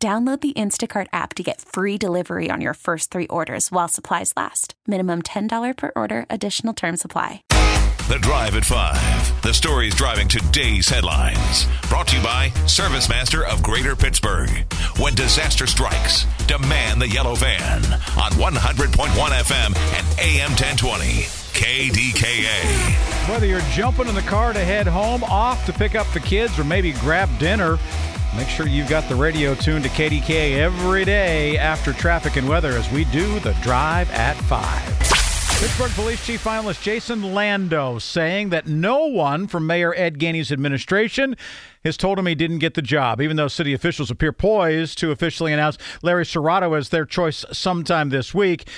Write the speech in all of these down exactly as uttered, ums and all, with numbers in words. Download the Instacart app to get free delivery on your first three orders while supplies last. Minimum ten dollars per order. Additional terms apply. The Drive at five. The stories driving today's headlines. Brought to you by Service Master of Greater Pittsburgh. When disaster strikes, demand the yellow van on one hundred point one F M and A M ten twenty. K D K A. Whether you're jumping in the car to head home, off to pick up the kids, or maybe grab dinner, make sure you've got the radio tuned to K D K A every day after traffic and weather as we do the Drive at five. Pittsburgh Police Chief Finalist Jason Lando saying that no one from Mayor Ed Gainey's administration has told him he didn't get the job, even though city officials appear poised to officially announce Larry Serrato as their choice sometime this week.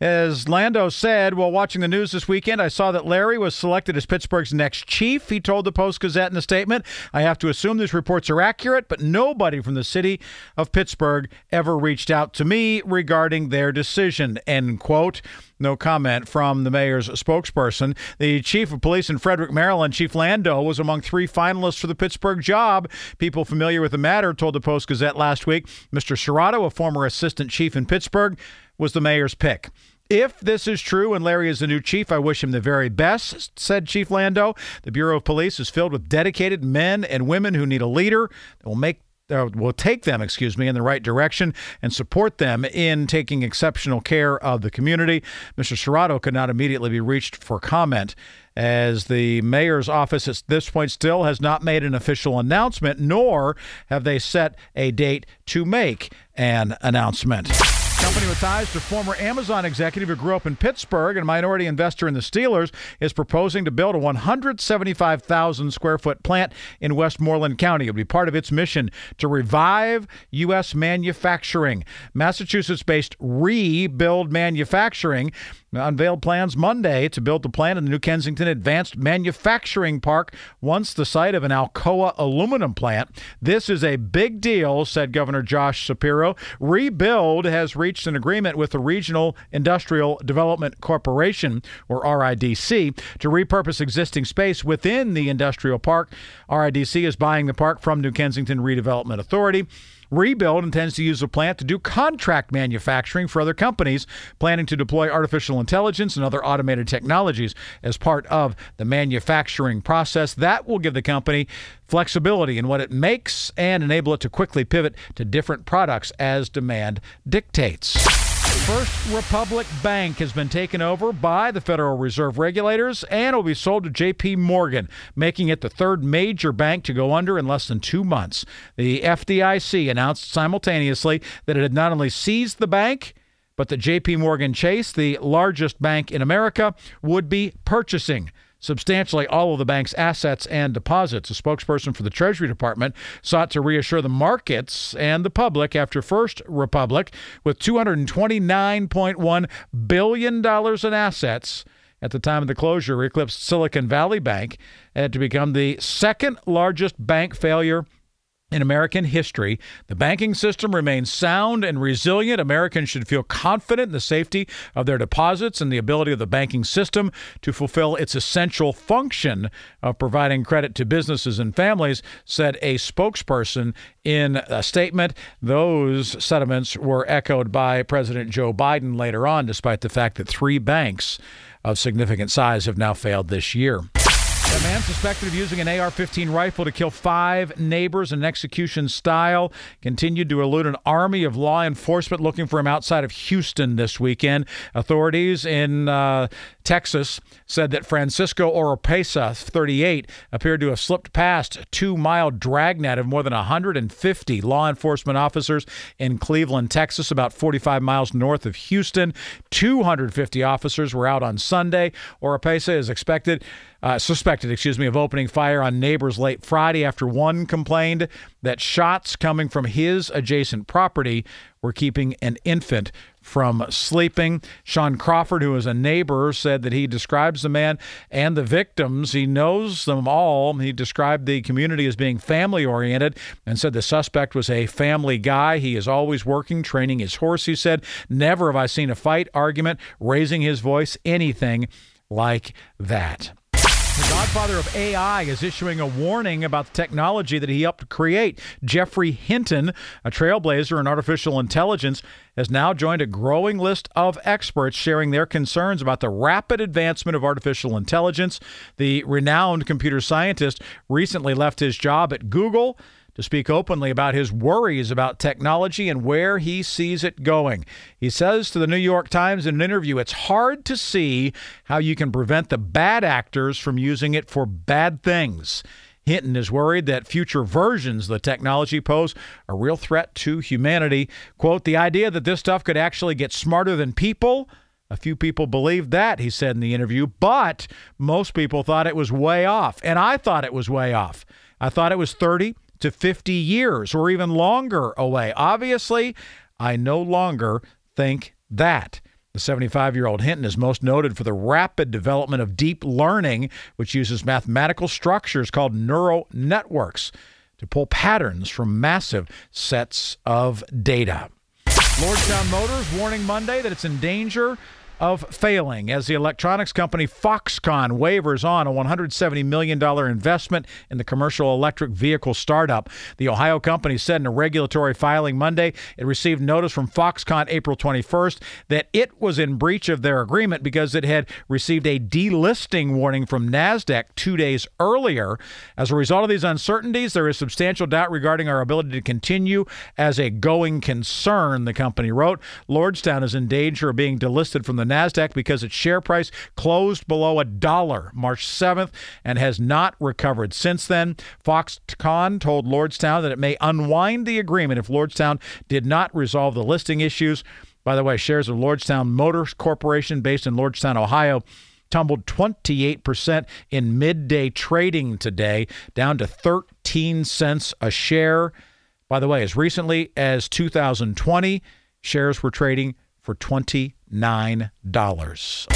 As Lando said while watching the news this weekend, I saw that Larry was selected as Pittsburgh's next chief. He told the Post-Gazette in a statement, I have to assume these reports are accurate, but nobody from the city of Pittsburgh ever reached out to me regarding their decision, end quote. No comment from the mayor's spokesperson. The chief of police in Frederick, Maryland, Chief Lando, was among three finalists for the Pittsburgh job. People familiar with the matter told the Post-Gazette last week, Mister Serrato, a former assistant chief in Pittsburgh, was the mayor's pick. If this is true and Larry is the new chief, I wish him the very best, said Chief Lando. The Bureau of Police is filled with dedicated men and women who need a leader that will make uh, will take them, excuse me, in the right direction and support them in taking exceptional care of the community. Mister Serrato could not immediately be reached for comment, as the mayor's office at this point still has not made an official announcement, nor have they set a date to make an announcement. Company with ties to former Amazon executive who grew up in Pittsburgh and a minority investor in the Steelers is proposing to build a one hundred seventy-five thousand square foot plant in Westmoreland County. It would be part of its mission to revive U S manufacturing. Massachusetts-based Rebuild Manufacturing unveiled plans Monday to build the plant in the New Kensington Advanced Manufacturing Park, once the site of an Alcoa aluminum plant. This is a big deal, said Governor Josh Shapiro. Rebuild has reached an agreement with the Regional Industrial Development Corporation, or R I D C, to repurpose existing space within the industrial park. R I D C is buying the park from New Kensington Redevelopment Authority. Rebuild intends to use the plant to do contract manufacturing for other companies planning to deploy artificial intelligence and other automated technologies as part of the manufacturing process. That will give the company flexibility in what it makes and enable it to quickly pivot to different products as demand dictates. First Republic Bank has been taken over by the Federal Reserve regulators and will be sold to J P Morgan, making it the third major bank to go under in less than two months. The F D I C announced simultaneously that it had not only seized the bank, but that J P Morgan Chase, the largest bank in America, would be purchasing substantially all of the bank's assets and deposits. A spokesperson for the Treasury Department sought to reassure the markets and the public after First Republic, with two hundred twenty-nine point one billion dollars in assets at the time of the closure, eclipsed Silicon Valley Bank, and to become the second largest bank failure in American history. The banking system remains sound and resilient. Americans should feel confident in the safety of their deposits and the ability of the banking system to fulfill its essential function of providing credit to businesses and families, said a spokesperson in a statement. Those sentiments were echoed by President Joe Biden later on, despite the fact that three banks of significant size have now failed this year. A man suspected of using an A R fifteen rifle to kill five neighbors in execution style continued to elude an army of law enforcement looking for him outside of Houston this weekend. Authorities in uh, Texas said that Francisco Oropesa, thirty-eight, appeared to have slipped past a two-mile dragnet of more than one hundred fifty law enforcement officers in Cleveland, Texas, about forty-five miles north of Houston. two hundred fifty officers were out on Sunday. Oropesa is expected uh, suspected, excuse me, of opening fire on neighbors late Friday after one complained that shots coming from his adjacent property were keeping an infant from sleeping. Sean Crawford, who is a neighbor, said that he describes the man and the victims. He knows them all. He described the community as being family-oriented and said the suspect was a family guy. He is always working, training his horse, he said. Never have I seen a fight, argument, raising his voice, anything like that. The godfather of A I is issuing a warning about the technology that he helped create. Geoffrey Hinton, a trailblazer in artificial intelligence, has now joined a growing list of experts sharing their concerns about the rapid advancement of artificial intelligence. The renowned computer scientist recently left his job at Google to speak openly about his worries about technology and where he sees it going. He says to the New York Times in an interview, it's hard to see how you can prevent the bad actors from using it for bad things. Hinton is worried that future versions of the technology pose a real threat to humanity. Quote, the idea that this stuff could actually get smarter than people, a few people believed that, he said in the interview, but most people thought it was way off. And I thought it was way off. I thought it was thirty to fifty years or even longer away. Obviously, I no longer think that. The seventy-five-year-old Hinton is most noted for the rapid development of deep learning, which uses mathematical structures called neural networks to pull patterns from massive sets of data. Lordstown Motors warning Monday that it's in danger of failing as the electronics company Foxconn wavers on a one hundred seventy million dollars investment in the commercial electric vehicle startup. The Ohio company said in a regulatory filing Monday it received notice from Foxconn April twenty-first that it was in breach of their agreement because it had received a delisting warning from NASDAQ two days earlier. As a result of these uncertainties, there is substantial doubt regarding our ability to continue as a going concern, the company wrote. Lordstown is in danger of being delisted from the NASDAQ because its share price closed below a dollar March seventh and has not recovered since then. Foxconn told Lordstown that it may unwind the agreement if Lordstown did not resolve the listing issues. By the way, shares of Lordstown Motors Corporation, based in Lordstown, Ohio, tumbled twenty-eight percent in midday trading today, down to thirteen cents a share. By the way, as recently as two thousand twenty, shares were trading for twenty dollars. Nine dollars.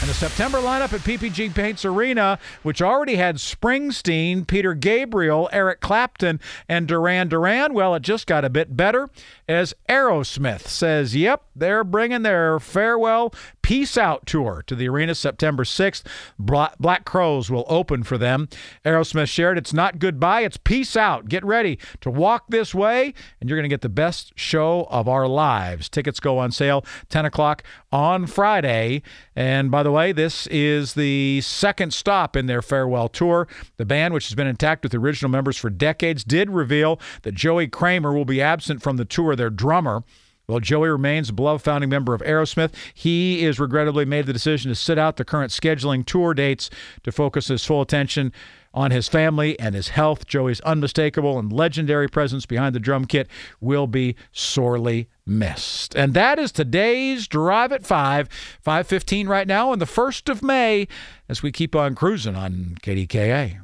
And the September lineup at P P G Paints Arena, which already had Springsteen, Peter Gabriel, Eric Clapton, and Duran Duran, well, it just got a bit better as Aerosmith says, yep, they're bringing their farewell Peace Out Tour to the arena September sixth. Black Crows will open for them. Aerosmith shared, it's not goodbye, it's peace out. Get ready to walk this way, and you're going to get the best show of our lives. Tickets go on sale ten o'clock on Friday. And by the way, this is the second stop in their farewell tour. The band, which has been intact with the original members for decades, did reveal that Joey Kramer will be absent from the tour, their drummer. Well, Joey remains a beloved founding member of Aerosmith. He is regrettably made the decision to sit out the current scheduling tour dates to focus his full attention on his family and his health. Joey's unmistakable and legendary presence behind the drum kit will be sorely missed. And that is today's Drive at five, five fifteen right now on the first of May as we keep on cruising on K D K A.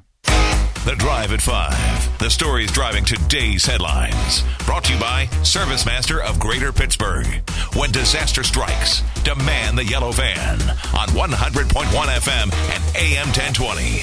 The Drive at five. The stories driving today's headlines. Brought to you by Service Master of Greater Pittsburgh. When disaster strikes, demand the yellow van on one hundred point one F M and A M ten twenty.